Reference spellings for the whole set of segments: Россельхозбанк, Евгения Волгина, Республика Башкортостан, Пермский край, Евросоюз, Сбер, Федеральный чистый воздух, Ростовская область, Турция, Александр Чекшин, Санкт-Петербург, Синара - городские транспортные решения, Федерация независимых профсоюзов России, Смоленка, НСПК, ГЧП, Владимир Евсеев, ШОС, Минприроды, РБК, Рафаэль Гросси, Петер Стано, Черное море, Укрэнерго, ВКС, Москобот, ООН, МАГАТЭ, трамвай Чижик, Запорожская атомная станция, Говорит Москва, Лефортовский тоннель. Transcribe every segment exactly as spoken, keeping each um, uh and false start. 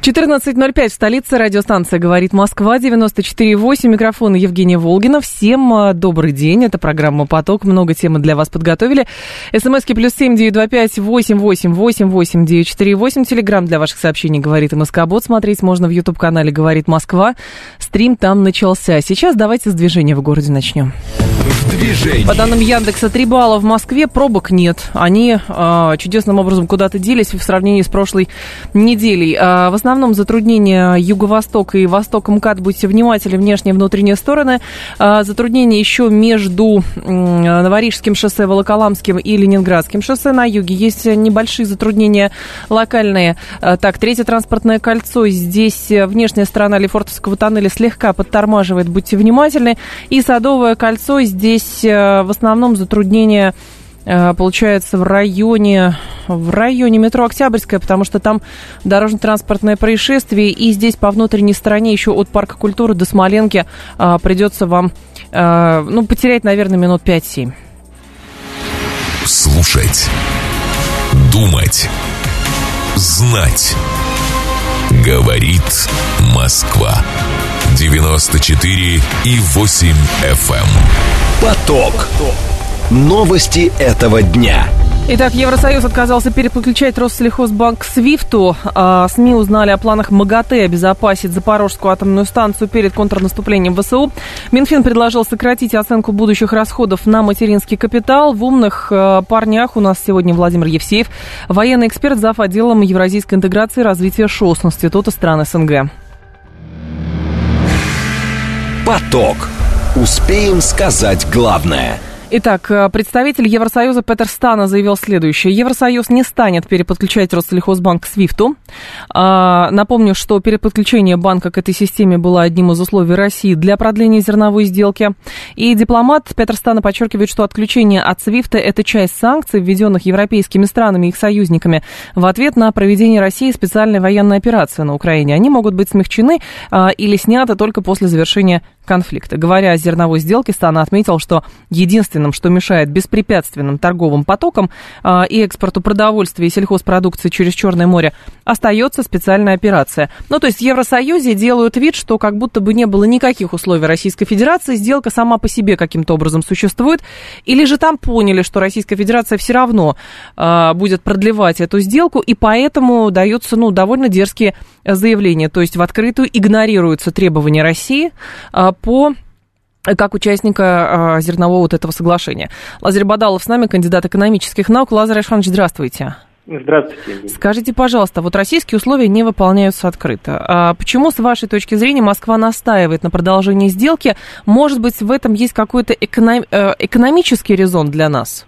четырнадцать ноль пять в столице, радиостанция «Говорит Москва», девяносто четыре и восемь, микрофон Евгения Волгина. Всем добрый день, это программа «Поток», много темы для вас подготовили. СМСки плюс семь девятьсот двадцать пять восемьсот восемьдесят восемь восемьдесят девять сорок восемь, телеграмм для ваших сообщений «Говорит Москобот», смотреть можно в ютуб-канале «Говорит Москва», стрим там начался. Сейчас давайте с движения в городе начнем. Движение. По данным Яндекса, три балла в Москве, пробок нет. Они э, чудесным образом куда-то делись в сравнении с прошлой неделей. Э, в основном затруднения юго-восток и восток МКАД, будьте внимательны, внешние и внутренние стороны. Э, затруднения еще между э, Новорижским шоссе, Волоколамским и Ленинградским шоссе. На юге есть небольшие затруднения локальные. Э, так, Третье транспортное кольцо. Здесь внешняя сторона Лефортовского тоннеля слегка подтормаживает, будьте внимательны. И Садовое кольцо. Здесь в основном затруднения, получается, в районе, в районе метро Октябрьская, потому что там дорожно-транспортное происшествие. И здесь по внутренней стороне еще от Парка культуры до Смоленки придется вам, ну, потерять, наверное, минут пять-семь. Слушать. Думать. Знать. Говорит Москва. девяносто четыре и восемь эф эм. Поток. Новости этого дня. Итак, Евросоюз отказался переподключать Россельхозбанк к свифту. СМИ узнали о планах МАГАТЭ обезопасить Запорожскую атомную станцию перед контрнаступлением ВСУ. Минфин предложил сократить оценку будущих расходов на материнский капитал. В умных парнях у нас сегодня Владимир Евсеев, военный эксперт, зав. Отделом евразийской интеграции и развития ШОС Института стран СНГ. Поток. Успеем сказать главное. Итак, представитель Евросоюза Петер Стано заявил следующее. Евросоюз не станет переподключать Россельхозбанк к свифту. Напомню, что переподключение банка к этой системе было одним из условий России для продления зерновой сделки. И дипломат Петер Стано подчеркивает, что отключение от свифта – это часть санкций, введенных европейскими странами и их союзниками в ответ на проведение России специальной военной операции на Украине. Они могут быть смягчены или сняты только после завершения конфликта. Говоря о зерновой сделке, Стано отметил, что единственное, что мешает беспрепятственным торговым потокам э, и экспорту продовольствия и сельхозпродукции через Черное море, остается специальная операция. Ну, то есть в Евросоюзе делают вид, что как будто бы не было никаких условий Российской Федерации, сделка сама по себе каким-то образом существует, или же там поняли, что Российская Федерация все равно э, будет продлевать эту сделку, и поэтому даются, ну, довольно дерзкие заявления. То есть в открытую игнорируются требования России э, по... как участника зернового вот этого соглашения. Лазарь Бадалов с нами, кандидат экономических наук. Лазарь Александрович, здравствуйте. Здравствуйте. Скажите, пожалуйста, вот российские условия не выполняются открыто. А почему, с вашей точки зрения, Москва настаивает на продолжении сделки? Может быть, в этом есть какой-то эконом... экономический резон для нас?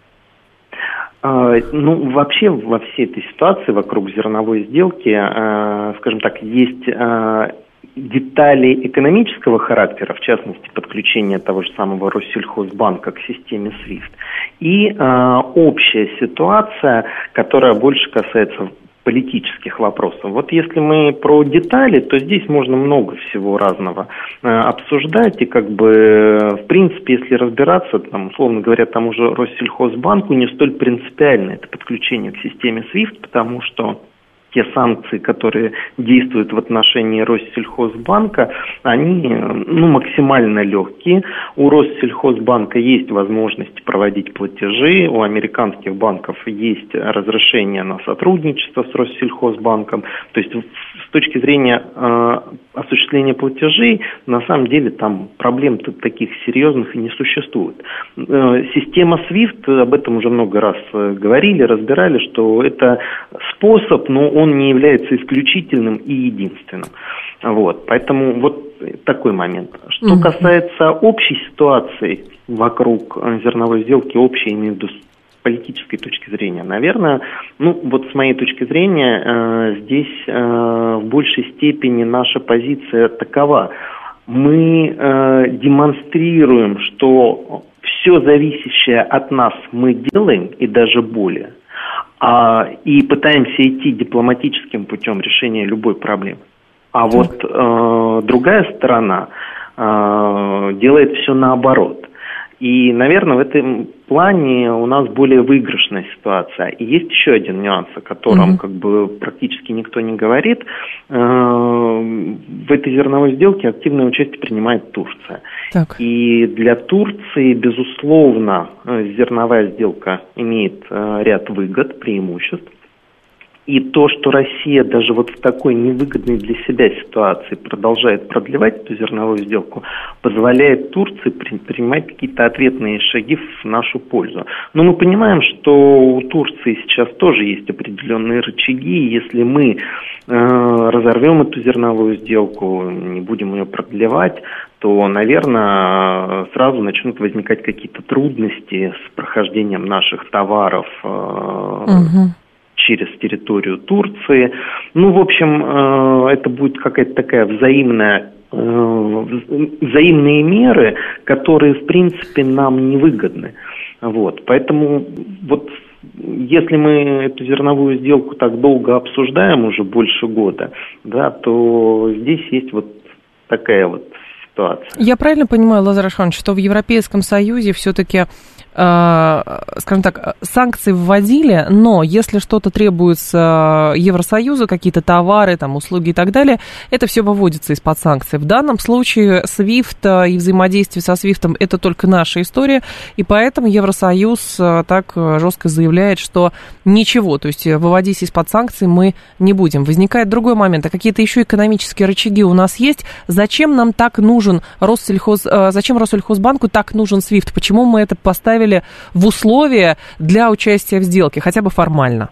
Ну, вообще во всей этой ситуации вокруг зерновой сделки, скажем так, есть... детали экономического характера, в частности, подключение того же самого Россельхозбанка к системе свифт, и э, общая ситуация, которая больше касается политических вопросов. Вот если мы про детали, то здесь можно много всего разного э, обсуждать, и как бы, в принципе, если разбираться, там, условно говоря, тому же Россельхозбанку не столь принципиально это подключение к системе свифт, потому что те санкции, которые действуют в отношении Россельхозбанка, они, ну, максимально легкие. У Россельхозбанка есть возможность проводить платежи, у американских банков есть разрешение на сотрудничество с Россельхозбанком. То есть с точки зрения э, осуществления платежей, на самом деле там проблем-то таких серьезных и не существует. Э, система свифт, об этом уже много раз говорили, разбирали, что это способ, но он Он не является исключительным и единственным. Вот. Поэтому вот такой момент. Что касается общей ситуации вокруг зерновой сделки, общей между политической точки зрения, наверное, ну вот с моей точки зрения, э, здесь э, в большей степени наша позиция такова. Мы э, демонстрируем, что все зависящее от нас мы делаем, и даже более. и пытаемся идти дипломатическим путем решения любой проблемы. А вот э, другая сторона э, делает все наоборот. И, наверное, в этом плане у нас более выигрышная ситуация. И есть еще один нюанс, о котором mm-hmm. как бы практически никто не говорит. Э, в этой зерновой сделке активное участие принимает Турция. Так. И для Турции, безусловно, зерновая сделка имеет э, ряд выгод, преимуществ. И то, что Россия даже вот в такой невыгодной для себя ситуации продолжает продлевать эту зерновую сделку, позволяет Турции предпринимать какие-то ответные шаги в нашу пользу. Но мы понимаем, что у Турции сейчас тоже есть определенные рычаги. Если мы э, разорвем эту зерновую сделку, не будем ее продлевать, то, наверное, сразу начнут возникать какие-то трудности с прохождением наших товаров э, угу. через территорию Турции. Ну, в общем, это будет какая-то такая взаимная, взаимные меры, которые, в принципе, нам невыгодны. Вот. Поэтому вот если мы эту зерновую сделку так долго обсуждаем, уже больше года, да, то здесь есть вот такая вот ситуация. Я правильно понимаю, Лазарь Ашханович, что в Европейском Союзе все-таки, скажем так, санкции вводили, но если что-то требуется Евросоюзу, какие-то товары, там, услуги и так далее, это все выводится из-под санкций. В данном случае свифт и взаимодействие со свифт это только наша история, и поэтому Евросоюз так жестко заявляет, что ничего, то есть выводить из-под санкций мы не будем. Возникает другой момент, а какие-то еще экономические рычаги у нас есть? Зачем нам так нужен Россельхоз, зачем Россельхозбанку так нужен свифт? Почему мы это поставили в условия для участия в сделке, хотя бы формально?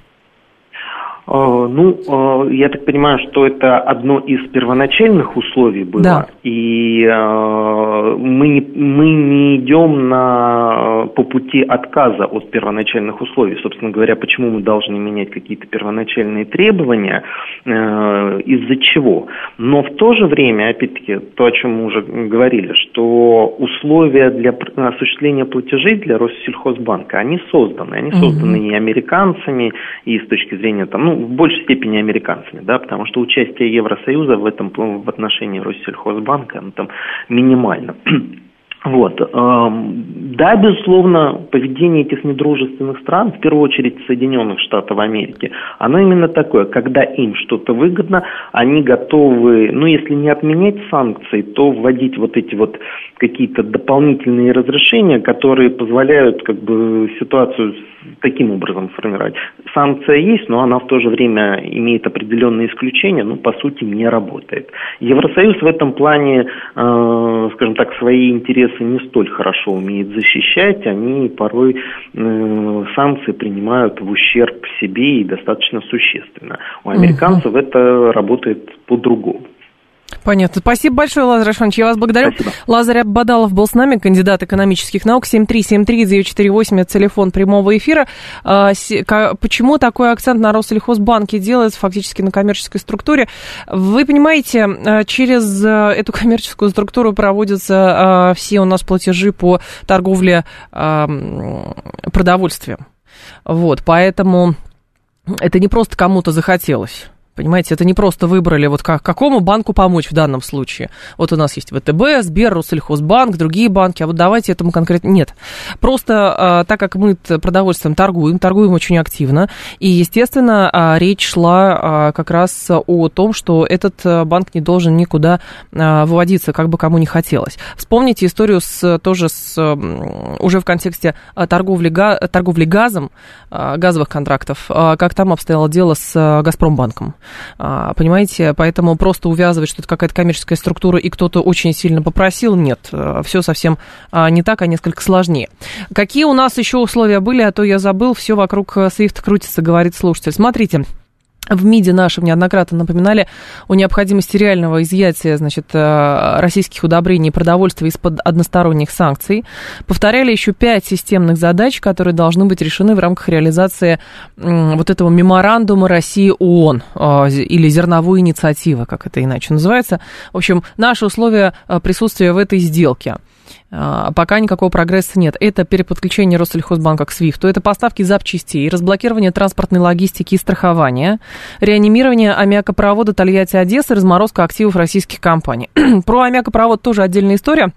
Ну, я так понимаю, что это одно из первоначальных условий было, да. И мы не, мы не идем на, по пути отказа от первоначальных условий. Собственно говоря, почему мы должны менять какие-то первоначальные требования, из-за чего. Но в то же время, опять-таки, то, о чем мы уже говорили, что условия для осуществления платежей для Россельхозбанка, они созданы. Они созданы mm-hmm. и американцами, и с точки зрения там, ну, в большей степени американцами, да, потому что участие Евросоюза в этом в отношении Россельхозбанка ну, там, минимально. Вот. Да, безусловно, поведение этих недружественных стран, в первую очередь Соединенных Штатов Америки, оно именно такое, когда им что-то выгодно, они готовы, ну, если не отменять санкции, то вводить вот эти вот какие-то дополнительные разрешения, которые позволяют как бы ситуацию таким образом формировать. Санкция есть, но она в то же время имеет определенные исключения, но по сути не работает. Евросоюз в этом плане, э, скажем так, свои интересы не столь хорошо умеет защищать, они порой э, санкции принимают в ущерб себе и достаточно существенно. У американцев это работает по-другому. Понятно. Спасибо большое, Лазарь Ашханович. Я вас благодарю. Спасибо. Лазарь Бадалов был с нами, кандидат экономических наук. семь три семь три девять четыре восемь, это телефон прямого эфира. Почему такой акцент на Россельхозбанке делается фактически на коммерческой структуре? Вы понимаете, через эту коммерческую структуру проводятся все у нас платежи по торговле продовольствием. Вот, поэтому это не просто кому-то захотелось. Понимаете, это не просто выбрали, вот как, какому банку помочь в данном случае. Вот у нас есть ВТБ, Сбер, Россельхозбанк, другие банки, а вот давайте этому конкретно... Нет, просто э, так как мы продовольствием торгуем, торгуем очень активно, и, естественно, э, речь шла э, как раз о том, что этот э, банк не должен никуда э, выводиться, как бы кому не хотелось. Вспомните историю с, тоже с, э, уже в контексте э, торговли, га, торговли газом, э, газовых контрактов, э, как там обстояло дело с э, Газпромбанком. Понимаете, поэтому просто увязывать, что это какая-то коммерческая структура и кто-то очень сильно попросил, нет, все совсем не так, а несколько сложнее. Какие у нас еще условия были, а то я забыл, все вокруг свифт крутится, говорит слушатель. Смотрите. В МИДе нашем неоднократно напоминали о необходимости реального изъятия, значит, российских удобрений и продовольствия из-под односторонних санкций. Повторяли еще пять системных задач, которые должны быть решены в рамках реализации вот этого меморандума России-ООН или зерновой инициативы, как это иначе называется. В общем, наши условия присутствия в этой сделке. пока никакого прогресса нет. Это переподключение Россельхозбанка к свифт, это поставки запчастей, разблокирование транспортной логистики и страхования, реанимирование аммиакопровода Тольятти-Одесса, разморозка активов российских компаний. Про аммиакопровод тоже отдельная история.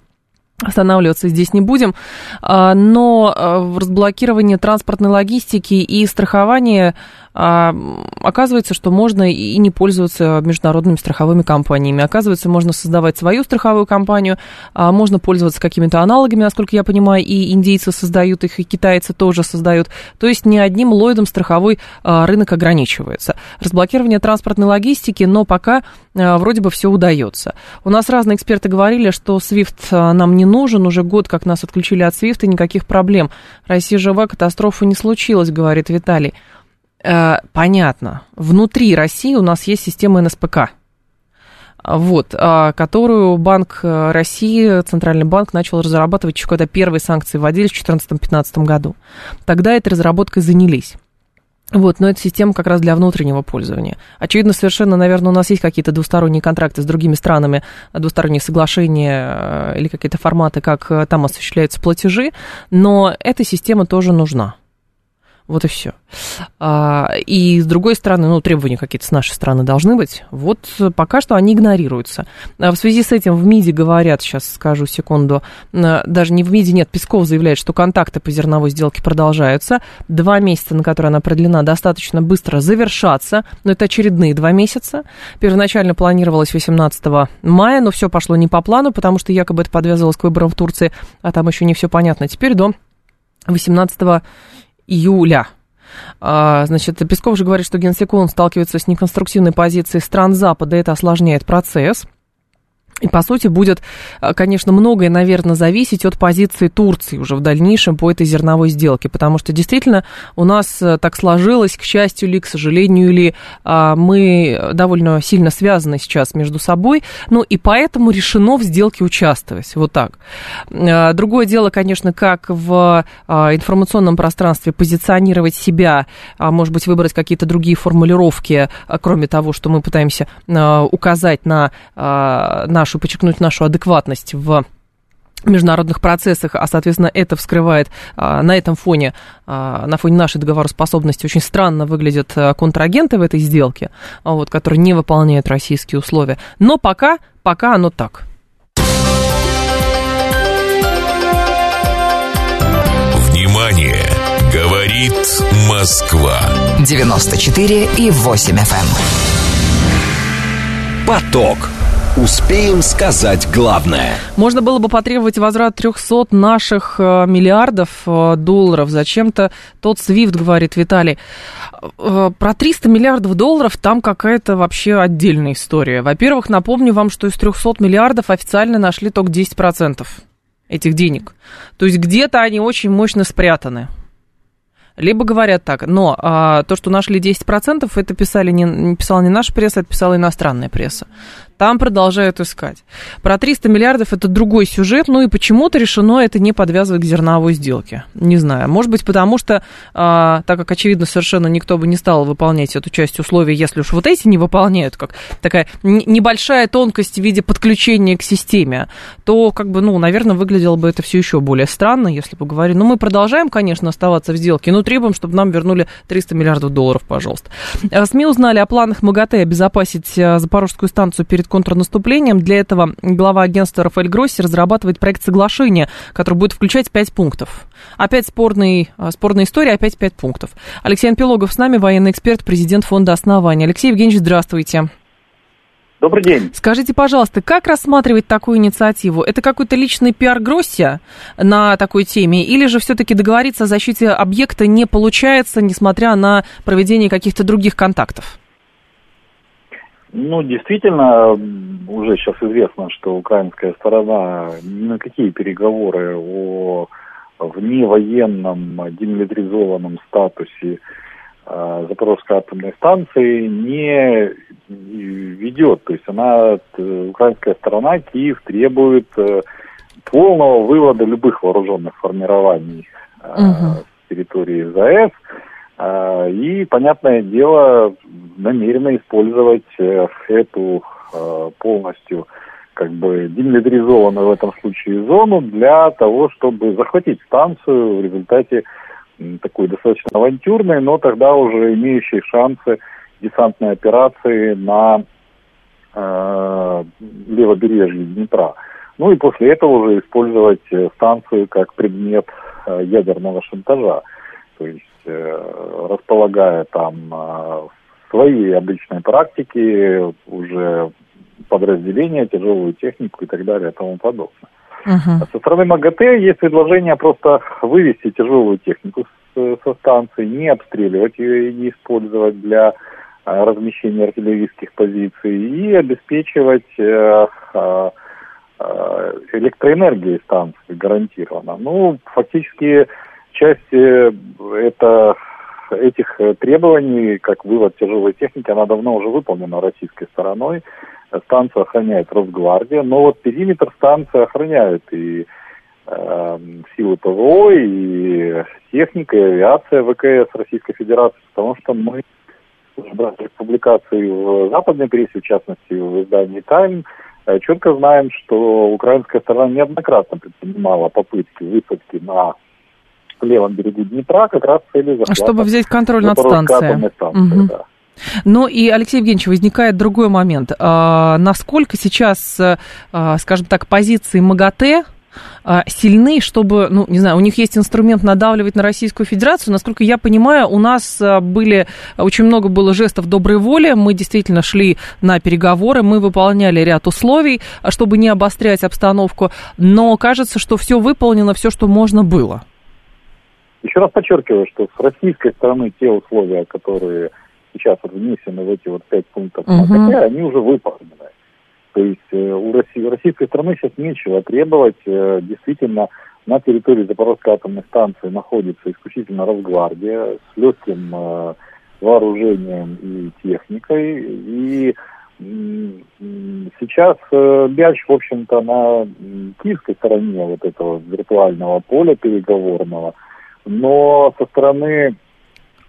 Останавливаться здесь не будем, но разблокирование транспортной логистики и страхования, оказывается, что можно и не пользоваться международными страховыми компаниями. Оказывается, можно создавать свою страховую компанию, можно пользоваться какими-то аналогами, насколько я понимаю, и индейцы создают их, и китайцы тоже создают. То есть не одним Ллойдом страховой рынок ограничивается. Разблокирование транспортной логистики, но пока вроде бы все удается. У нас разные эксперты говорили, что свифт нам не нужен, уже год, как нас отключили от свифт, и никаких проблем. Россия жива, катастрофа не случилась, говорит Виталий. Э, понятно. Внутри России у нас есть система эн эс пэ ка, вот, которую Банк России, Центральный банк, начал разрабатывать еще когда первые санкции вводились в две тысячи четырнадцатом-две тысячи пятнадцатом году. Тогда этой разработкой занялись. Вот, но эта система как раз для внутреннего пользования. Очевидно, совершенно, наверное, у нас есть какие-то двусторонние контракты с другими странами, двусторонние соглашения или какие-то форматы, как там осуществляются платежи, но эта система тоже нужна. Вот и все. И с другой стороны, ну, требования какие-то с нашей стороны должны быть. Вот пока что они игнорируются. В связи с этим в МИДе говорят, сейчас скажу секунду, даже не в МИДе, нет, Песков заявляет, что контакты по зерновой сделке продолжаются. Два месяца, на которые она продлена, достаточно быстро завершатся. Но это очередные два месяца. Первоначально планировалось восемнадцатого мая, но все пошло не по плану, потому что якобы это подвязывалось к выборам в Турции, а там еще не все понятно. Теперь до восемнадцатого июля. Значит, Песков же говорит, что Генсек ООН сталкивается с неконструктивной позицией стран Запада, это осложняет процесс. И, по сути, будет, конечно, многое, наверное, зависеть от позиции Турции уже в дальнейшем по этой зерновой сделке, потому что, действительно, у нас так сложилось, к счастью ли, к сожалению ли, мы довольно сильно связаны сейчас между собой, ну, и поэтому решено в сделке участвовать, вот так. Другое дело, конечно, как в информационном пространстве позиционировать себя, может быть, выбрать какие-то другие формулировки, кроме того, что мы пытаемся указать на наш Нашу, подчеркнуть нашу адекватность в международных процессах, а, соответственно, это вскрывает на этом фоне, на фоне нашей договороспособности. Очень странно выглядят контрагенты в этой сделке, вот, которые не выполняют российские условия. Но пока, пока оно так. Внимание! Говорит Москва. девяносто четыре и восемь эф эм. Поток. Успеем сказать главное. Можно было бы потребовать возврат трехсот наших миллиардов долларов. Зачем-то тот свифт, говорит Виталий. Про триста миллиардов долларов там какая-то вообще отдельная история. Во-первых, напомню вам, что из трехсот миллиардов официально нашли только десять процентов этих денег. То есть где-то они очень мощно спрятаны. Либо говорят так, но а, то, что нашли десять процентов, это писали не, писала не наша пресса, это писала иностранная пресса. Там продолжают искать. Про триста миллиардов это другой сюжет, ну и почему-то решено это не подвязывать к зерновой сделке. Не знаю, может быть, потому что, а, так как, очевидно, совершенно никто бы не стал выполнять эту часть условий, если уж вот эти не выполняют, как такая н- небольшая тонкость в виде подключения к системе, то, как бы, ну, наверное, выглядело бы это все еще более странно, если бы говорили, ну, мы продолжаем, конечно, оставаться в сделке, но требуем, чтобы нам вернули триста миллиардов долларов, пожалуйста. СМИ узнали о планах МАГАТЭ обезопасить Запорожскую станцию перед контрнаступлением. Для этого глава агентства Рафаэль Гросси разрабатывает проект соглашения, который будет включать пять пунктов. Опять спорный, спорная история, опять пять пунктов. Алексей Анпелогов с нами, военный эксперт, президент фонда «Основания». Алексей Евгеньевич, здравствуйте. Добрый день. Скажите, пожалуйста, как рассматривать такую инициативу? Это какой-то личный пиар Гросси на такой теме? Или же все-таки договориться о защите объекта не получается, несмотря на проведение каких-то других контактов? Ну, действительно, уже сейчас известно, что украинская сторона ни на какие переговоры о вневоенном демилитаризованном статусе Запорожской атомной станции не ведет. То есть она, украинская сторона, Киев требует полного вывода любых вооруженных формирований угу. с территории ЗАЭС. И, понятное дело, намерена использовать эту полностью как бы демилитаризованную в этом случае зону для того, чтобы захватить станцию в результате такой достаточно авантюрной, но тогда уже имеющей шансы десантной операции на э, левобережье Днепра. Ну и после этого уже использовать станцию как предмет э, ядерного шантажа. То есть, э, располагая там э, свои обычные практики, уже подразделения, тяжелую технику и так далее и тому подобное. Uh-huh. А со стороны МАГАТЭ есть предложение просто вывести тяжелую технику с, со станции, не обстреливать ее и не использовать для а, размещения артиллерийских позиций и обеспечивать а, а, электроэнергией станции гарантированно. Ну, фактически часть это, этих требований, как вывод тяжелой техники, она давно уже выполнена российской стороной. Станцию охраняет Росгвардия, но вот периметр станции охраняют и э, силы ПВО, и техника, и авиация ВКС Российской Федерации, потому что мы брали публикации в западной прессе, в частности в издании «Тайм», четко знаем, что украинская сторона неоднократно предпринимала попытки высадки на левом берегу Днепра как раз в цели захвата, чтобы взять контроль над станцией. Угу. Да. Ну и, Алексей Евгеньевич, возникает другой момент. А, насколько сейчас, а, скажем так, позиции МАГАТЭ а, сильны, чтобы, ну, не знаю, у них есть инструмент надавливать на Российскую Федерацию? Насколько я понимаю, у нас были, очень много было жестов доброй воли, мы действительно шли на переговоры, мы выполняли ряд условий, чтобы не обострять обстановку, но кажется, что все выполнено, все, что можно было. Еще раз подчеркиваю, что с российской стороны те условия, которые сейчас вот внесены в эти вот пять пунктов, uh-huh. они уже выполнены. То есть у России, российской страны сейчас нечего требовать. Действительно, на территории Запорожской атомной станции находится исключительно Росгвардия с легким э, вооружением и техникой. И м- сейчас э, мяч, в общем-то, на киевской стороне вот этого виртуального поля переговорного. Но со стороны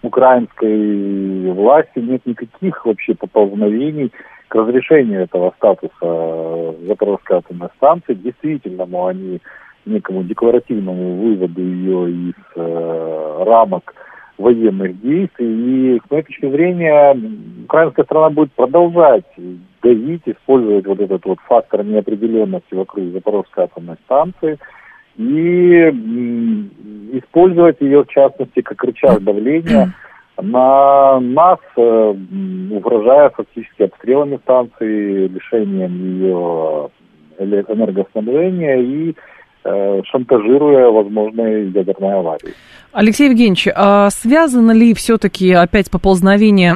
украинской власти нет никаких вообще поползновений к разрешению этого статуса Запорожской атомной станции. Действительному, они некому декларативному выводу ее из э, рамок военных действий. И, с моей точки зрения, украинская страна будет продолжать давить, использовать вот этот вот фактор неопределенности вокруг Запорожской атомной станции и использовать ее, в частности, как рычаг давления на нас, угрожая фактически обстрелами станции, лишением ее энергоснабжения и шантажируя возможные ядерные аварии. Алексей Евгеньевич, а связано ли все-таки опять поползновение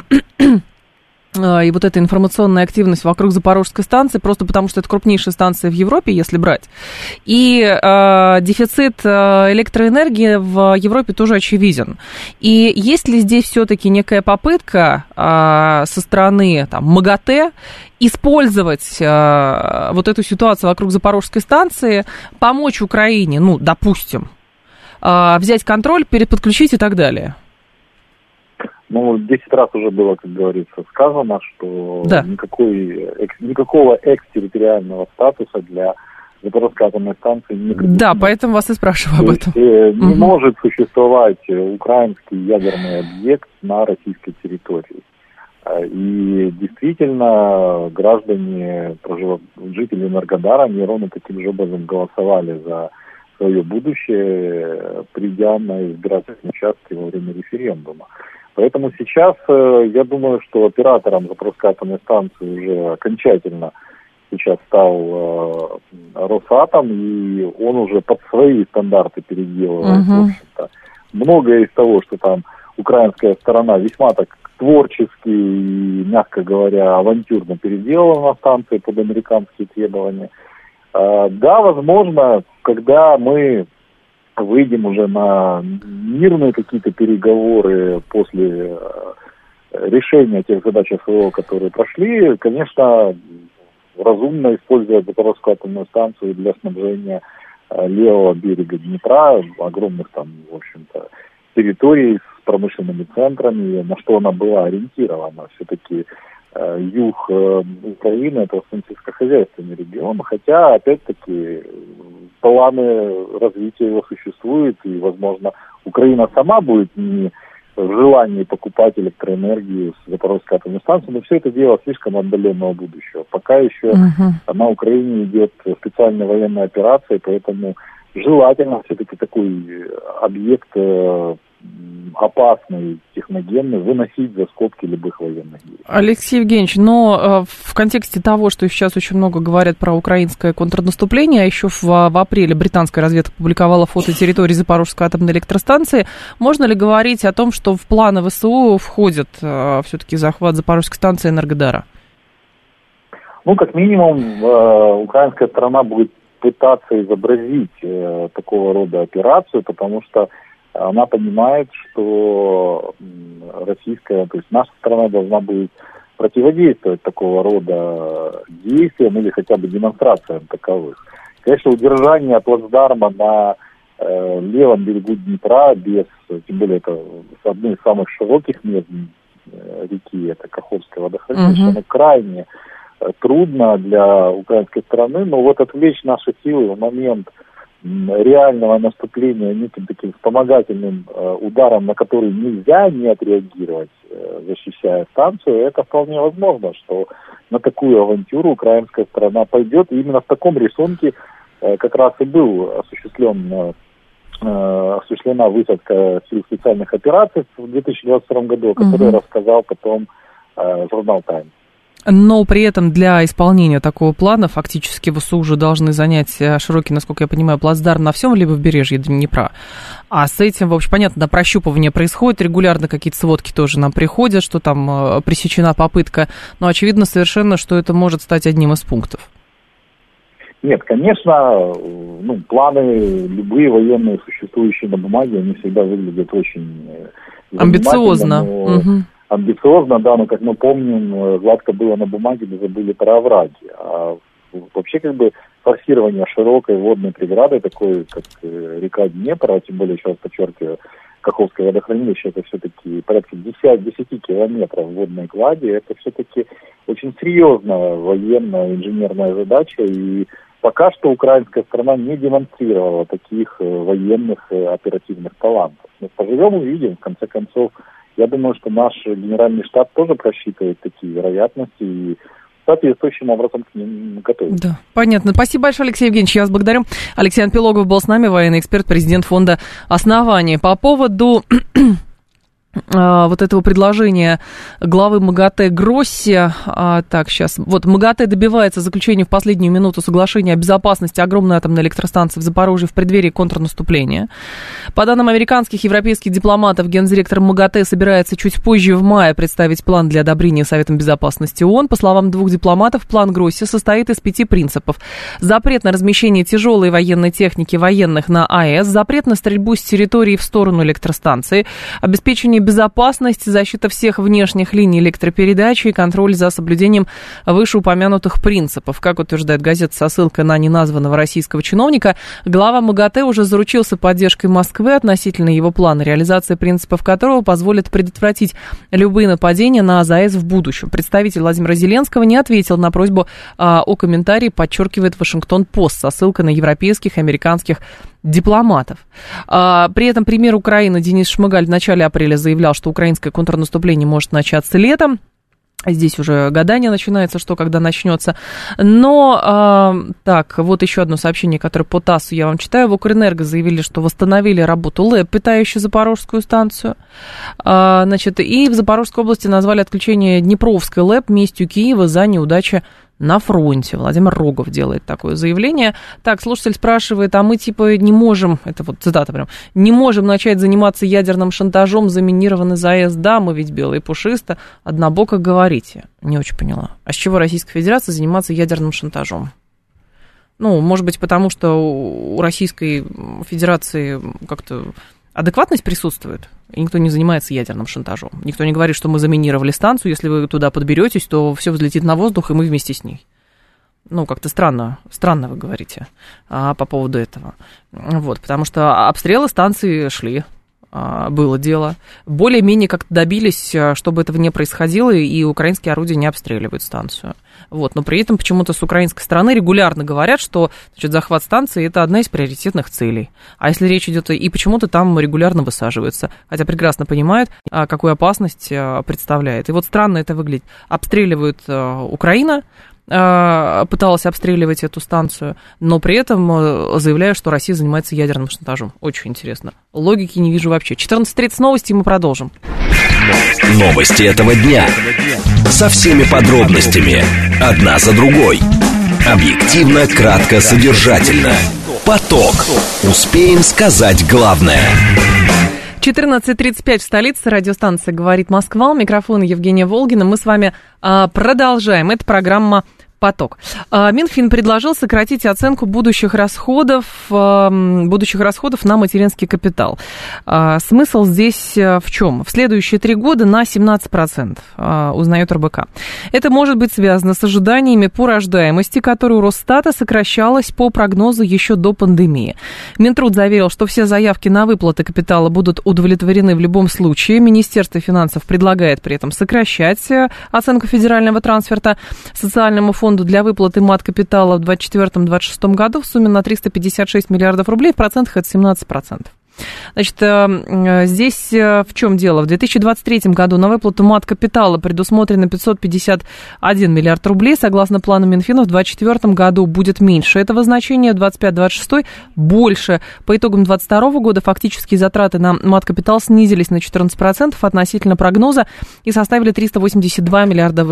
и вот эта информационная активность вокруг Запорожской станции, просто потому что это крупнейшая станция в Европе, если брать. И э, дефицит электроэнергии в Европе тоже очевиден. И есть ли здесь все-таки некая попытка э, со стороны там, МАГАТЭ использовать э, вот эту ситуацию вокруг Запорожской станции, помочь Украине, ну, допустим, э, взять контроль, переподключить и так далее? Ну, десять раз уже было, как говорится, сказано, что да. никакой, экс, никакого экстерриториального статуса для Запорожской атомной станции не придумано. Да, поэтому вас и спрашиваю об этом. То есть, угу. не может существовать украинский ядерный объект на российской территории. И действительно, граждане, жители Энергодара, они ровно таким же образом голосовали за свое будущее, придя на избирательные участки во время референдума. Поэтому сейчас, я думаю, что оператором Запорожской атомной станции уже окончательно сейчас стал э, Росатом, и он уже под свои стандарты переделывает, uh-huh. в общем-то. Многое из того, что там украинская сторона весьма так творчески и, мягко говоря, авантюрно переделала на станции под американские требования. Э, да, возможно, когда мы выйдем уже на мирные какие-то переговоры после решения тех задач СВО, которые прошли, конечно, разумно использовать Запорожскую атомную станцию для снабжения левого берега Днепра, огромных там, в общем-то, территорий с промышленными центрами, на что она была ориентирована. Все-таки юг Украины, это в основном сельскохозяйственные регионы, хотя, опять-таки, планы развития его существуют, и, возможно, Украина сама будет не в желании покупать электроэнергию с Запорожской атомной станции, но все это дело слишком отдаленного будущего. Пока еще uh-huh. на Украине идет специальная военная операция, поэтому желательно все-таки такой объект опасный, техногенный, выносить за скобки любых военных действий. Алексей Евгеньевич, но в контексте того, что сейчас очень много говорят про украинское контрнаступление, а еще в, в апреле британская разведка публиковала фото территории Запорожской атомной электростанции, можно ли говорить о том, что в планы ВСУ входит все-таки захват Запорожской станции Энергодара? Ну, как минимум, украинская сторона будет пытаться изобразить такого рода операцию, потому что она понимает, что российская, то есть наша страна должна будет противодействовать такого рода действиям или хотя бы демонстрациям таковых. Конечно, удержание плацдарма на э, левом берегу Днепра, без, тем более это одно из самых широких мест реки, это Каховское водохранилище, mm-hmm. оно крайне трудно для украинской страны, но вот отвлечь наши силы в момент реального наступления неким таким вспомогательным э, ударом, на который нельзя не отреагировать, э, защищая станцию, это вполне возможно, что на такую авантюру украинская сторона пойдет. И именно в таком рисунке э, как раз и был осуществлен, э, осуществлена высадка сил специальных операций в две тысячи двадцать втором году, о которой mm-hmm. рассказал потом э, журнал «Тайм». Но при этом для исполнения такого плана фактически ВСУ уже должны занять широкий, насколько я понимаю, плацдарм на всем левобережье Днепра. А с этим, в общем, понятно, прощупывание происходит, регулярно какие-то сводки тоже нам приходят, что там пресечена попытка. Но очевидно совершенно, что это может стать одним из пунктов. Нет, конечно, ну, планы любые военные, существующие на бумаге, они всегда выглядят очень амбициозно. Но... Угу. Амбициозно, да, но, как мы помним, гладко было на бумаге, мы забыли про овраги. А вообще, как бы, форсирование широкой водной преграды, такой, как река Днепр, а тем более, еще раз подчеркиваю, Каховское водохранилище, это все-таки порядка десять, десять километров водной глади, это все-таки очень серьезная военная инженерная задача, и пока что украинская сторона не демонстрировала таких военных оперативных талантов. Но поживем, увидим, в конце концов. Я думаю, что наш генеральный штаб тоже просчитывает такие вероятности и соответствующим образом к ним готовится. Да, понятно. Спасибо большое, Алексей Евгеньевич. Я вас благодарю. Алексей Анпелогов был с нами, военный эксперт, президент фонда «Основание». По поводу вот этого предложения главы МАГАТЭ Гросси. А, так, сейчас. Вот, МАГАТЭ добивается заключения в последнюю минуту соглашения о безопасности огромной атомной электростанции в Запорожье в преддверии контрнаступления. По данным американских и европейских дипломатов, гендиректор МАГАТЭ собирается чуть позже в мае представить план для одобрения Советом Безопасности ООН. По словам двух дипломатов, план Гросси состоит из пяти принципов. Запрет на размещение тяжелой военной техники военных на АЭС, запрет на стрельбу с территории в сторону электростанции, обеспечение безопасность, защита всех внешних линий электропередачи и контроль за соблюдением вышеупомянутых принципов. Как утверждает газета со ссылкой на неназванного российского чиновника, глава МАГАТЭ уже заручился поддержкой Москвы относительно его плана, реализация принципов которого позволит предотвратить любые нападения на АЭС в будущем. Представитель Владимира Зеленского не ответил на просьбу а, о комментарии, подчеркивает Вашингтон-Пост со ссылкой на европейских и американских дипломатов. А, при этом премьер Украины Денис Шмыгаль в начале апреля заявлял, что украинское контрнаступление может начаться летом. Здесь уже гадание начинается, что когда начнется. Но, э, так, вот еще одно сообщение, которое по ТАССу я вам читаю. В Укрэнерго заявили, что восстановили работу ЛЭП, питающую Запорожскую станцию. Э, значит, и в Запорожской области назвали отключение Днепровской ЛЭП местью Киева за неудачу на фронте. Владимир Рогов делает такое заявление. Так, слушатель спрашивает, а мы типа не можем, это вот цитата прям, не можем начать заниматься ядерным шантажом, заминированы ЗАЭС, да, мы ведь белые и пушисты, однобоко говорите. Не очень поняла. А с чего Российская Федерация занимается ядерным шантажом? Ну, может быть, потому что у Российской Федерации как-то адекватность присутствует, и никто не занимается ядерным шантажом. Никто не говорит, что мы заминировали станцию, если вы туда подберетесь, то все взлетит на воздух, и мы вместе с ней. Ну, как-то странно, странно вы говорите а, по поводу этого. Вот, потому что обстрелы станции шли. было дело. Более-менее как-то добились, чтобы этого не происходило, и украинские орудия не обстреливают станцию. Вот. Но при этом почему-то с украинской стороны регулярно говорят, что значит, захват станции – это одна из приоритетных целей. А если речь идет и почему-то там регулярно высаживаются, хотя прекрасно понимают, какую опасность представляет. И вот странно это выглядит. Обстреливают Украина, пыталась обстреливать эту станцию, но при этом заявляю, что Россия занимается ядерным шантажем. Очень интересно. Логики не вижу вообще. четырнадцать тридцать новости, и мы продолжим. Новости этого дня. Со всеми подробностями. Одна за другой. Объективно, кратко, содержательно. Поток. Успеем сказать главное. четырнадцать тридцать пять в столице, радиостанция «Говорит Москва», у микрофона Евгения Волгина. Мы с вами а, продолжаем. Это программа «Поток». А, Минфин предложил сократить оценку будущих расходов, а, будущих расходов на материнский капитал. А, смысл здесь в чем? В следующие три года на семнадцать процентов, а, узнает РБК. Это может быть связано с ожиданиями по рождаемости, которая у Росстата сокращалась по прогнозу еще до пандемии. Минтруд заверил, что все заявки на выплаты капитала будут удовлетворены в любом случае. Министерство финансов предлагает при этом сокращать оценку федерального трансферта социальному фонду для выплаты маткапитала в двадцать четвёртом — двадцать шестом году в сумме на триста пятьдесят шесть миллиардов рублей, в процентах это семнадцать процентов. Значит, здесь в чем дело? В две тысячи двадцать третьем году на выплату маткапитала предусмотрено пятьсот пятьдесят один миллиард рублей. Согласно плану Минфина, в две тысячи двадцать четвёртом году будет меньше этого значения, в две тысячи двадцать пятом — две тысячи двадцать шестом больше. По итогам две тысячи двадцать второго года фактические затраты на маткапитал снизились на четырнадцать процентов относительно прогноза и составили триста восемьдесят два миллиарда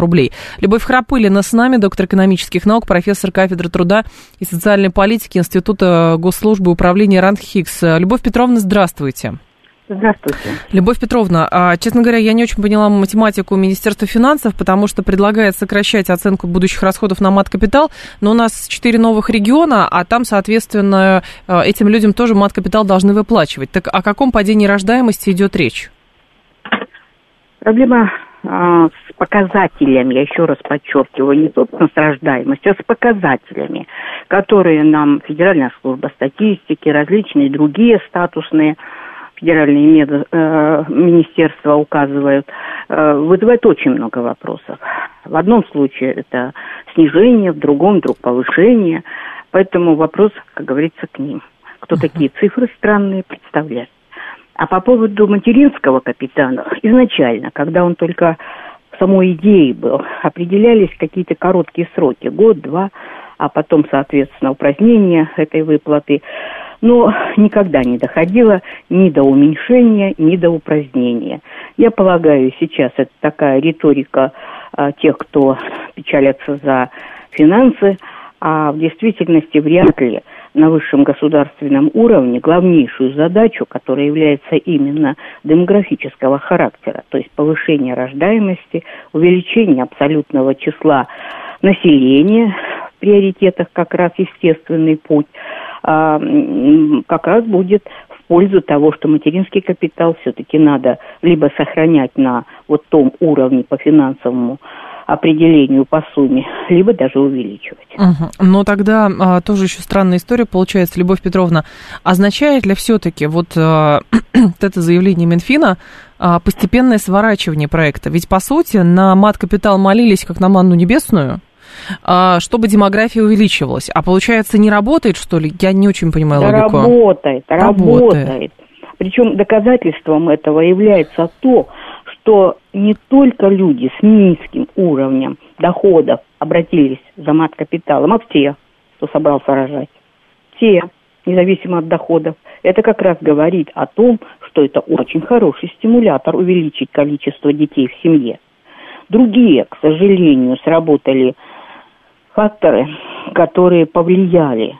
рублей. Любовь Храпылина с нами, доктор экономических наук, профессор кафедры труда и социальной политики Института госслужбы управления РАНХиГС. Любовь Петровна, здравствуйте. Здравствуйте. Любовь Петровна, честно говоря, я не очень поняла математику Министерства финансов, потому что предлагает сокращать оценку будущих расходов на маткапитал, но у нас четыре новых региона, а там, соответственно, этим людям тоже маткапитал должны выплачивать. Так о каком падении рождаемости идет речь? Проблема а, с показателями, я еще раз подчеркиваю, не собственно с рождаемостью, а с показателями, которые нам Федеральная служба статистики, различные другие статусные федеральные мед, э, министерства указывают, э, вызывает очень много вопросов. В одном случае это снижение, в другом вдруг повышение, поэтому вопрос, как говорится, к ним. Кто такие цифры странные представляет. А по поводу материнского капитала, изначально, когда он только в самой идее был, определялись какие-то короткие сроки, год-два, а потом, соответственно, упразднение этой выплаты. Но никогда не доходило ни до уменьшения, ни до упразднения. Я полагаю, сейчас это такая риторика а, тех, кто печалятся за финансы, а в действительности вряд ли на высшем государственном уровне главнейшую задачу, которая является именно демографического характера, то есть повышение рождаемости, увеличение абсолютного числа населения, в приоритетах как раз естественный путь, а, как раз будет в пользу того, что материнский капитал все-таки надо либо сохранять на вот том уровне по финансовому определению по сумме, либо даже увеличивать. Угу. Но тогда а, тоже еще странная история получается, Любовь Петровна. Означает ли все-таки вот, а, вот это заявление Минфина а, постепенное сворачивание проекта? Ведь, по сути, на маткапитал молились как на манну небесную, а, чтобы демография увеличивалась. А получается, не работает, что ли? Я не очень понимаю да логику. Работает, работает, работает. Причем доказательством этого является то, что не только люди с низким уровнем доходов обратились за маткапиталом, а все, кто собрался рожать. Все, независимо от доходов. Это как раз говорит о том, что это очень хороший стимулятор увеличить количество детей в семье. Другие, к сожалению, сработали факторы, которые повлияли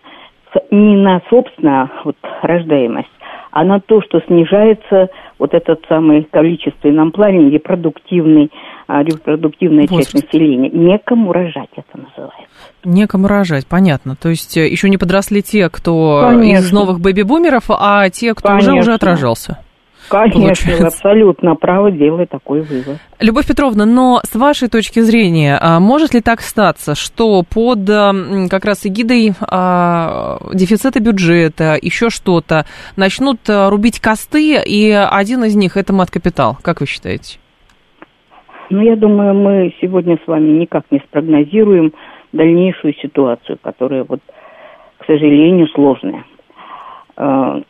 не на собственную вот, рождаемость, а на то, что снижается вот этот самый количественном плане репродуктивный, репродуктивная вот часть населения. Некому рожать, это называется. Некому рожать, понятно. То есть еще не подросли те, кто Конечно. Из новых бэби-бумеров, а те, кто Конечно. уже уже отражался. Конечно, получается. Абсолютно право делает такой вывод. Любовь Петровна, но с вашей точки зрения, может ли так статься, что под как раз эгидой а, дефицита бюджета, еще что-то, начнут рубить косты, и один из них – это маткапитал? Как вы считаете? Ну, я думаю, мы сегодня с вами никак не спрогнозируем дальнейшую ситуацию, которая, вот, к сожалению, сложная.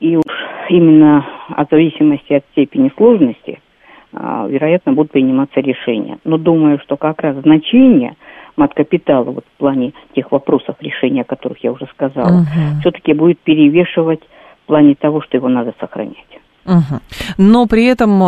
И уж именно от зависимости от степени сложности, вероятно, будут приниматься решения. Но думаю, что как раз значение маткапитала вот в плане тех вопросов решения, о которых я уже сказала, uh-huh. все-таки будет перевешивать в плане того, что его надо сохранять. Угу. Но при этом,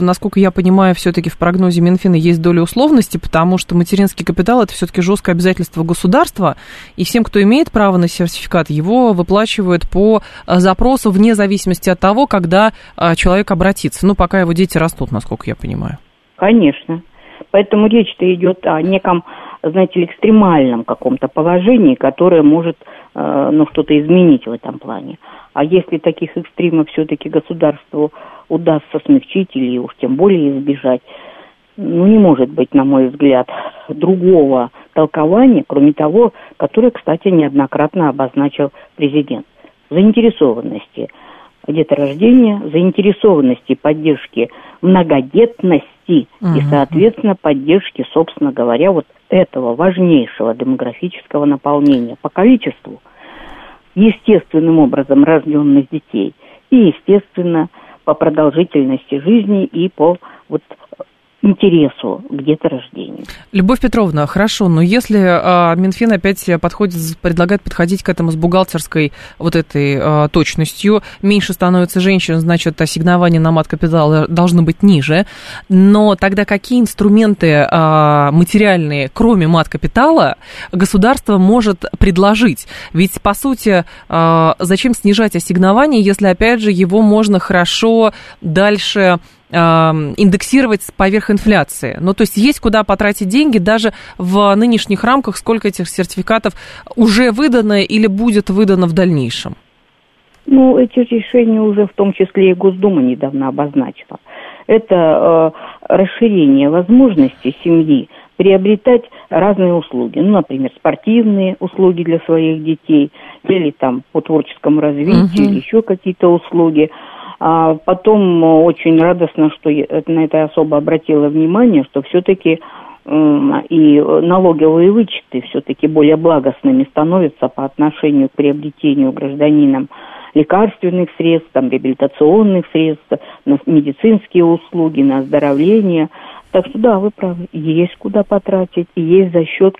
насколько я понимаю, все-таки в прогнозе Минфина есть доля условности, потому что материнский капитал – это все-таки жесткое обязательство государства, и всем, кто имеет право на сертификат, его выплачивают по запросу вне зависимости от того, когда человек обратится. Ну, пока его дети растут, насколько я понимаю. Конечно. Поэтому речь-то идет о неком, знаете, экстремальном каком-то положении, которое может, ну, что-то изменить в этом плане. А если таких экстримов все-таки государству удастся смягчить или уж тем более избежать, ну, не может быть, на мой взгляд, другого толкования, кроме того, которое, кстати, неоднократно обозначил президент. Заинтересованности деторождения, заинтересованности поддержки многодетности uh-huh. и, соответственно, поддержки, собственно говоря, вот этого важнейшего демографического наполнения по количеству естественным образом рожденных детей и, естественно, по продолжительности жизни и по вот интересу к деторождению. Любовь Петровна, хорошо, но если а, Минфин опять подходит, предлагает подходить к этому с бухгалтерской вот этой а, точностью, меньше становится женщин, значит, ассигнования на маткапитал должны быть ниже, но тогда какие инструменты а, материальные, кроме маткапитала, государство может предложить? Ведь, по сути, а, зачем снижать ассигнование, если, опять же, его можно хорошо дальше индексировать поверх инфляции. Ну, то есть есть куда потратить деньги даже в нынешних рамках, сколько этих сертификатов уже выдано или будет выдано в дальнейшем? Ну, эти решения уже в том числе и Госдума недавно обозначила. Это э, расширение возможностей семьи приобретать разные услуги. Ну, например, спортивные услуги для своих детей или там по творческому развитию, угу. или еще какие-то услуги. А потом очень радостно, что на это особо обратила внимание, что все-таки и налоговые вычеты все-таки более благостными становятся по отношению к приобретению гражданином лекарственных средств, там, реабилитационных средств, на медицинские услуги, на оздоровление. Так что да, вы правы, есть куда потратить, и есть за счет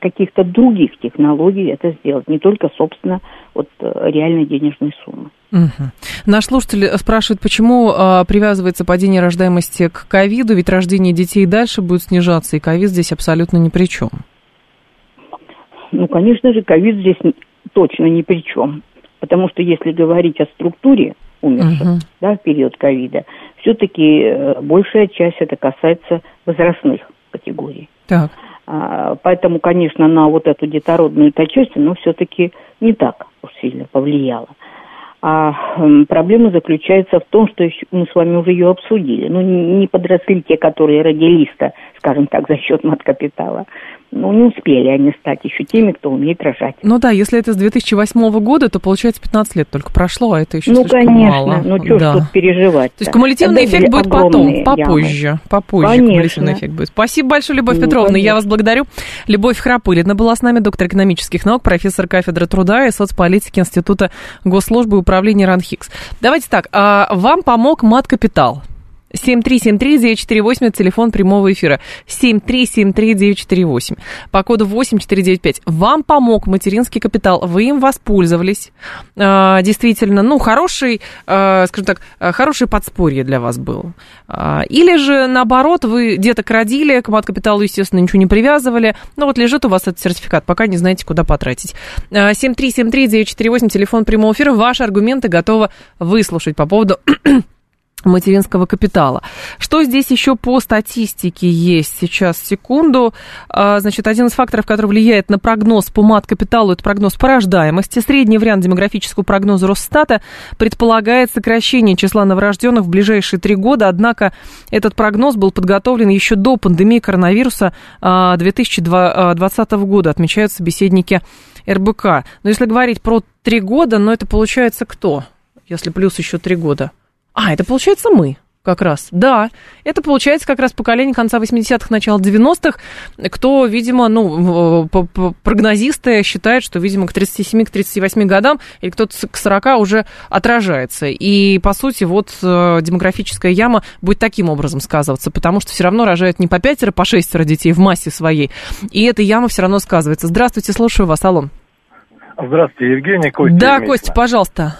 каких-то других технологий это сделать, не только, собственно, от реальной денежной суммы. Угу. Наш слушатель спрашивает, почему а, привязывается падение рождаемости к ковиду, ведь рождение детей дальше будет снижаться, и ковид здесь абсолютно ни при чем. Ну, конечно же, ковид здесь точно ни при чем, потому что если говорить о структуре умерших, угу. да, в период ковида, все-таки большая часть это касается возрастных категорий. Так. А, поэтому, конечно, на вот эту детородную часть, но все-таки не так уж сильно повлияло. А проблема заключается в том, что мы с вами уже ее обсудили. Ну, не подросли те, которые родились-то, скажем так, за счет маткапитала. Ну, не успели они стать еще теми, кто умеет рожать. Ну да, если это с две тысячи восьмого года, то, получается, пятнадцать лет только прошло, а это еще ну, слишком конечно. мало. Ну, конечно, ну что да. ж тут переживать? То есть кумулятивный эффект будет потом, попозже. Ямы. Попозже конечно. Кумулятивный эффект будет. Спасибо большое, Любовь ну, Петровна, конечно. Я вас благодарю. Любовь Храпылина была с нами, доктор экономических наук, профессор кафедры труда и соцполитики Института госслужбы и управления РАНХиГС. Давайте так, вам помог маткапитал. семь три семь три девять четыре восемь, телефон прямого эфира. семь три семь три девять четыре восемь. По коду восемь четыре девять пять. Вам помог материнский капитал, вы им воспользовались. Действительно, ну, хороший, скажем так, хорошее подспорье для вас было. Или же, наоборот, вы деток родили, к маткапиталу, естественно, ничего не привязывали. Но вот лежит у вас этот сертификат, пока не знаете, куда потратить. семь три семь три девять четыре восемь, телефон прямого эфира. Ваши аргументы готова выслушать по поводу материнского капитала. Что здесь еще по статистике есть? Сейчас, секунду. Значит, один из факторов, который влияет на прогноз по мат-капиталу, это прогноз по рождаемости. Средний вариант демографического прогноза Росстата предполагает сокращение числа новорожденных в ближайшие три года. Однако этот прогноз был подготовлен еще до пандемии коронавируса две тысячи двадцатого года, отмечают собеседники эр бэ ка. Но если говорить про три года, ну это получается кто? Если плюс еще три года. А, это получается мы как раз, да. Это получается как раз поколение конца восьмидесятых, начала девяностых, кто, видимо, ну, прогнозисты считают, что, видимо, к тридцати семи, к тридцати восьми годам или кто-то к сорока уже отражается. И, по сути, вот демографическая яма будет таким образом сказываться, потому что все равно рожают не по пятеро, по шестеро детей в массе своей, и эта яма все равно сказывается. Здравствуйте, слушаю вас, алло. Здравствуйте, Евгений, Костя. Да, Костя, пожалуйста.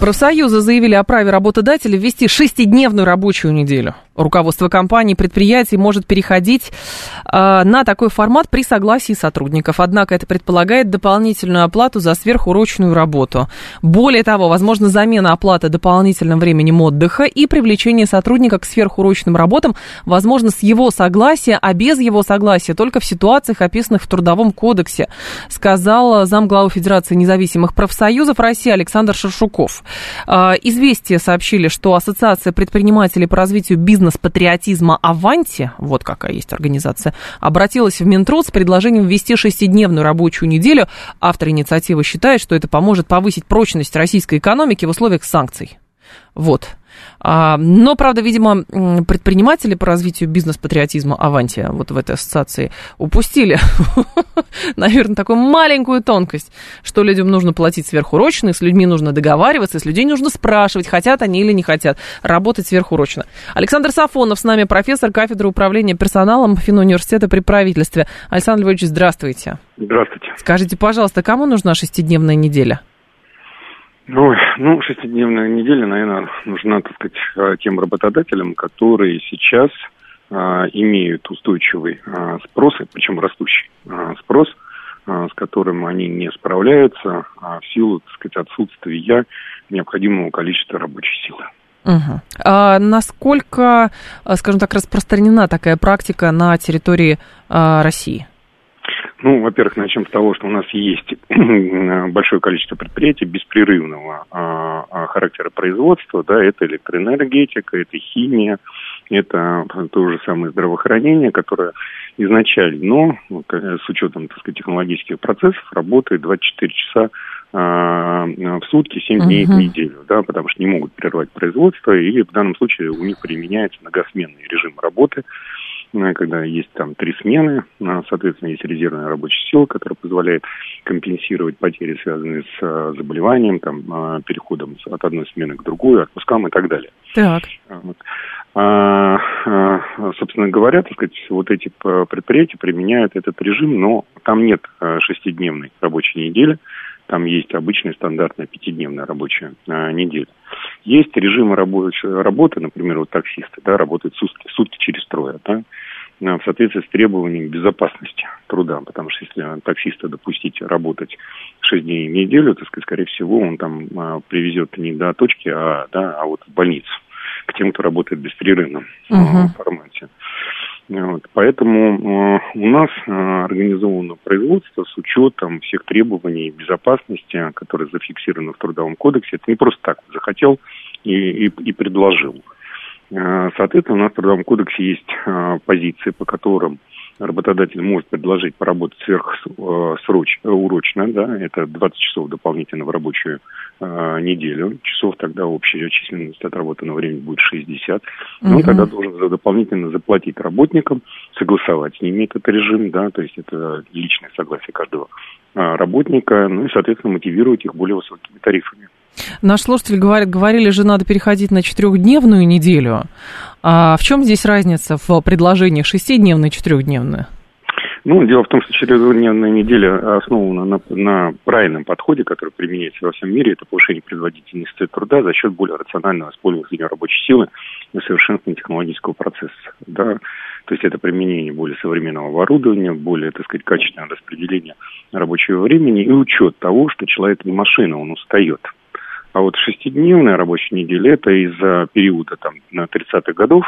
Профсоюзы заявили о праве работодателя ввести шестидневную рабочую неделю. Руководство компаний и предприятий может переходить э, на такой формат при согласии сотрудников. Однако это предполагает дополнительную оплату за сверхурочную работу. Более того, возможна замена оплаты дополнительным временем отдыха и привлечение сотрудника к сверхурочным работам, возможно, с его согласия, а без его согласия только в ситуациях, описанных в Трудовом кодексе, сказал замглавы Федерации независимых профсоюзов России Александр Шершуков. «Известия» сообщили, что Ассоциация предпринимателей по развитию бизнес-патриотизма «Аванти», вот какая есть организация, обратилась в Минтруд с предложением ввести шестидневную рабочую неделю. Автор инициативы считает, что это поможет повысить прочность российской экономики в условиях санкций. Вот. Но, правда, видимо, предприниматели по развитию бизнес-патриотизма «Аванти» вот в этой ассоциации упустили, наверное, такую маленькую тонкость, что людям нужно платить сверхурочно, с людьми нужно договариваться, с людей нужно спрашивать, хотят они или не хотят работать сверхурочно. Александр Сафонов с нами, профессор кафедры управления персоналом Финуниверситета при правительстве. Александр Львович, здравствуйте. Здравствуйте. Скажите, пожалуйста, кому нужна шестидневная неделя? Ой, ну, шестидневная неделя, наверное, нужна, так сказать, тем работодателям, которые сейчас а, имеют устойчивый а, спрос, причем растущий а, спрос, а, с которым они не справляются а, в силу, так сказать, отсутствия необходимого количества рабочей силы. Угу. А насколько, скажем так, распространена такая практика на территории а, России? Ну, во-первых, начнем с того, что у нас есть большое количество предприятий беспрерывного а, характера производства, да, это электроэнергетика, это химия, это то же самое здравоохранение, которое изначально, но с учетом, так сказать, технологических процессов, работает двадцать четыре часа а, в сутки, семь дней в неделю, да, потому что не могут прервать производство, и в данном случае у них применяется многосменный режим работы, когда есть там три смены, соответственно, есть резервная рабочая сила, которая позволяет компенсировать потери, связанные с заболеванием, там, переходом от одной смены к другой, отпускам и так далее. Так. Вот. А, собственно говоря, так сказать, вот эти предприятия применяют этот режим, но там нет шестидневной рабочей недели, там есть обычная стандартная пятидневная рабочая неделя. Есть режимы работы, например, вот таксисты, да, работают сутки, сутки через трое, да, в соответствии с требованиями безопасности труда, потому что если таксиста допустить работать шесть дней в неделю, так сказать, скорее всего, он там привезет не до точки, а, да, а вот в больницу, к тем, кто работает в беспрерывном uh-huh. формате. Вот. Поэтому у нас организовано производство с учетом всех требований безопасности, которые зафиксированы в Трудовом кодексе. Это не просто так захотел и, и, и предложил. Соответственно, у нас в Трудовом кодексе есть позиции, по которым работодатель может предложить поработать сверхурочно, да, это двадцать часов дополнительно в рабочую э, неделю, часов тогда общая численность отработанного времени будет шестьдесят, но он тогда должен дополнительно заплатить работникам, согласовать с ними этот режим, да, то есть это личное согласие каждого работника, ну и, соответственно, мотивировать их более высокими тарифами. Наш слушатель говорит, говорили же, надо переходить на четырехдневную неделю. А в чем здесь разница в предложениях шестидневной и четырехдневной? Ну, дело в том, что четырехдневная неделя основана на, на правильном подходе, который применяется во всем мире. Это повышение производительности труда за счет более рационального использования рабочей силы и совершенствования технологического процесса. Да? То есть это применение более современного оборудования, более, так сказать, качественное распределение рабочего времени и учет того, что человек не машина, он устает. А вот шестидневная рабочая неделя – это из-за периода там, на тридцатых годов,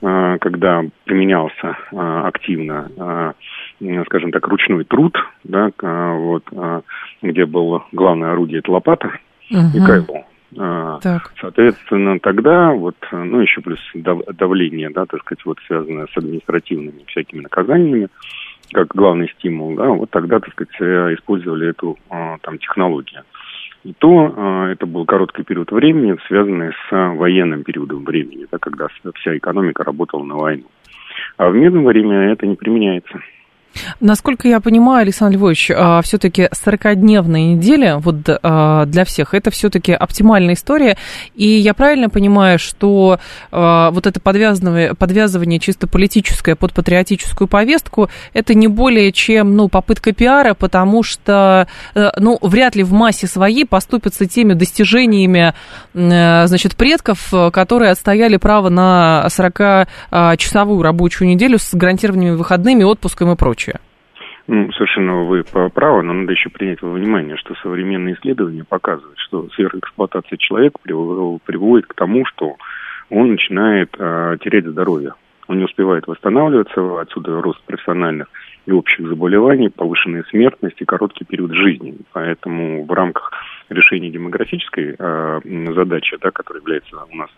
когда применялся активно, скажем так, ручной труд, да, вот, где было главное орудие – это лопата угу. и кайло. Так. Соответственно, тогда вот, ну, еще плюс давление, да, так сказать, вот, связанное с административными всякими наказаниями, как главный стимул, да, вот тогда, так сказать, использовали эту там, технологию. И то это был короткий период времени, связанный с военным периодом времени, да, когда вся экономика работала на войну. А в мирное время это не применяется. Насколько я понимаю, Александр Львович, все-таки сорокадневная неделя вот для всех, это все-таки оптимальная история. И я правильно понимаю, что вот это подвязывание, подвязывание чисто политическое под патриотическую повестку, это не более чем ну, попытка пиара, потому что ну, вряд ли в массе своей поступятся теми достижениями значит, предков, которые отстояли право на сорокачасовую рабочую неделю с гарантированными выходными, отпуском и прочее. Ну, совершенно вы правы, но надо еще принять во внимание, что современные исследования показывают, что сверхэксплуатация человека приводит к тому, что он начинает а, терять здоровье. Он не успевает восстанавливаться, отсюда рост профессиональных и общих заболеваний, повышенная смертность и короткий период жизни. Поэтому в рамках решения демографической а, задачи, да, которая является у нас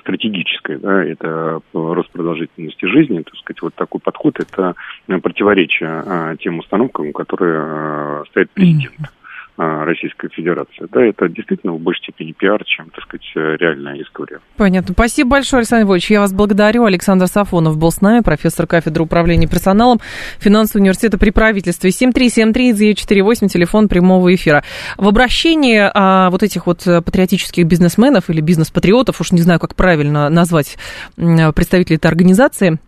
стратегической, да, это рост продолжительности жизни, так сказать, вот такой подход, это противоречие тем установкам, которые ставит президент Российской Федерации. Да, это действительно в большей степени пиар, чем, так сказать, реальная история. Понятно. Спасибо большое, Александр Львович. Я вас благодарю. Александр Сафонов был с нами, профессор кафедры управления персоналом Финансового университета при правительстве. семь три семь три девять четыре восемь, телефон прямого эфира. В обращении а, вот этих вот патриотических бизнесменов или бизнес-патриотов, уж не знаю, как правильно назвать представителей этой организации,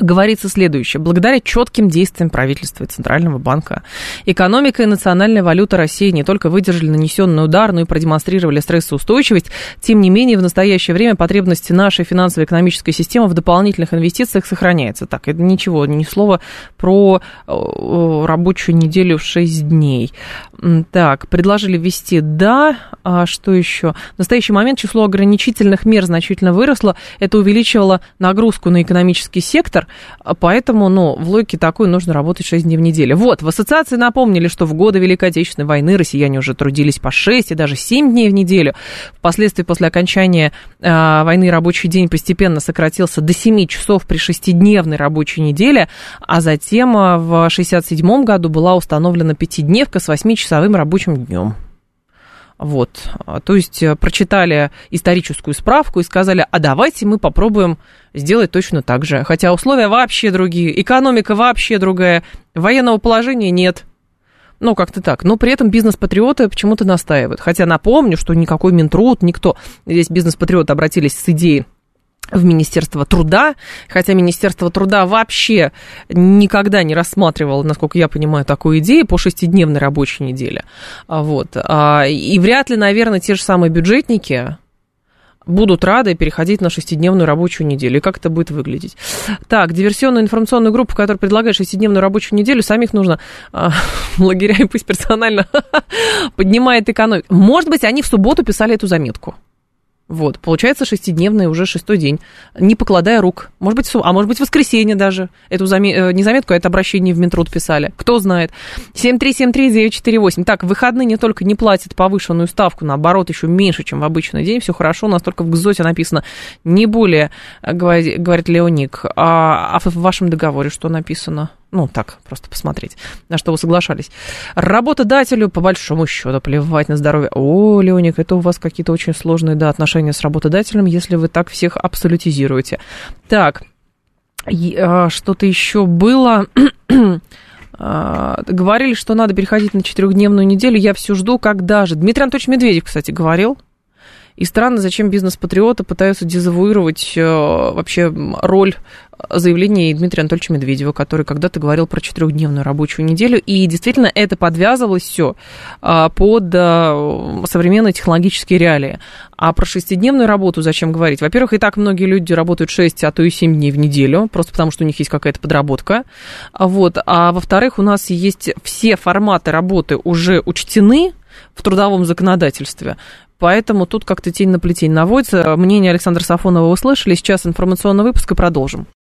говорится следующее. Благодаря четким действиям правительства и Центрального банка экономика и национальная валюта России не только выдержали нанесенный удар, но и продемонстрировали стрессоустойчивость. Тем не менее, в настоящее время потребности нашей финансово-экономической системы в дополнительных инвестициях сохраняются. Так, это ничего, ни слова про рабочую неделю в шесть дней. Так, предложили ввести «да». А что еще? В настоящий момент число ограничительных мер значительно выросло. Это увеличивало нагрузку на экономический сектор. Поэтому, ну, в логике такой нужно работать шесть дней в неделю. Вот, в ассоциации напомнили, что в годы Великой Отечественной войны россияне уже трудились по шесть и даже семь дней в неделю. Впоследствии, после окончания э, войны, рабочий день постепенно сократился до семи часов при шестидневной рабочей неделе, а затем э, в шестьдесят седьмом году была установлена пятидневка с восьмичасовым рабочим днем. Вот, то есть прочитали историческую справку и сказали, а давайте мы попробуем сделать точно так же. Хотя условия вообще другие, экономика вообще другая, военного положения нет. Ну, как-то так. Но при этом бизнес-патриоты почему-то настаивают. Хотя напомню, что никакой Минтруд, никто. Здесь бизнес-патриоты обратились с идеей в Министерство труда, хотя Министерство труда вообще никогда не рассматривало, насколько я понимаю, такую идею по шестидневной рабочей неделе. Вот. И вряд ли, наверное, те же самые бюджетники будут рады переходить на шестидневную рабочую неделю. И как это будет выглядеть? Так, диверсионную информационную группу, которая предлагает шестидневную рабочую неделю, самих нужно а, лагеря и пусть персонально поднимает экономику. Может быть, они в субботу писали эту заметку. Вот, получается шестидневный уже шестой день, не покладая рук. Может быть, а может быть, в воскресенье даже. Эту заме... не заметку, а это обращение в Минтруд писали. Кто знает. семь три семь три девять четыре восемь. Так, в выходные не только не платят повышенную ставку, наоборот, еще меньше, чем в обычный день. Все хорошо, у нас только в ГЗОТе написано не более, говорит Леоник. А в вашем договоре что написано? Ну, так, просто посмотреть, на что вы соглашались. Работодателю, по большому счету, плевать на здоровье. О, Леоник, это у вас какие-то очень сложные, да, отношения с работодателем, если вы так всех абсолютизируете. Так, что-то еще было. Говорили, что надо переходить на четырехдневную неделю. Я все жду, когда же. Дмитрий Анатольевич Медведев, кстати, говорил. И странно, зачем бизнес-патриоты пытаются дезавуировать вообще роль заявления Дмитрия Анатольевича Медведева, который когда-то говорил про четырехдневную рабочую неделю. И действительно это подвязывалось все под современные технологические реалии. А про шестидневную работу зачем говорить? Во-первых, и так многие люди работают шесть, а то и семь дней в неделю, просто потому что у них есть какая-то подработка. Вот. А во-вторых, у нас есть все форматы работы уже учтены в трудовом законодательстве. Поэтому тут как-то тень на плетень наводится. Мнение Александра Сафонова услышали. Сейчас информационный выпуск и продолжим.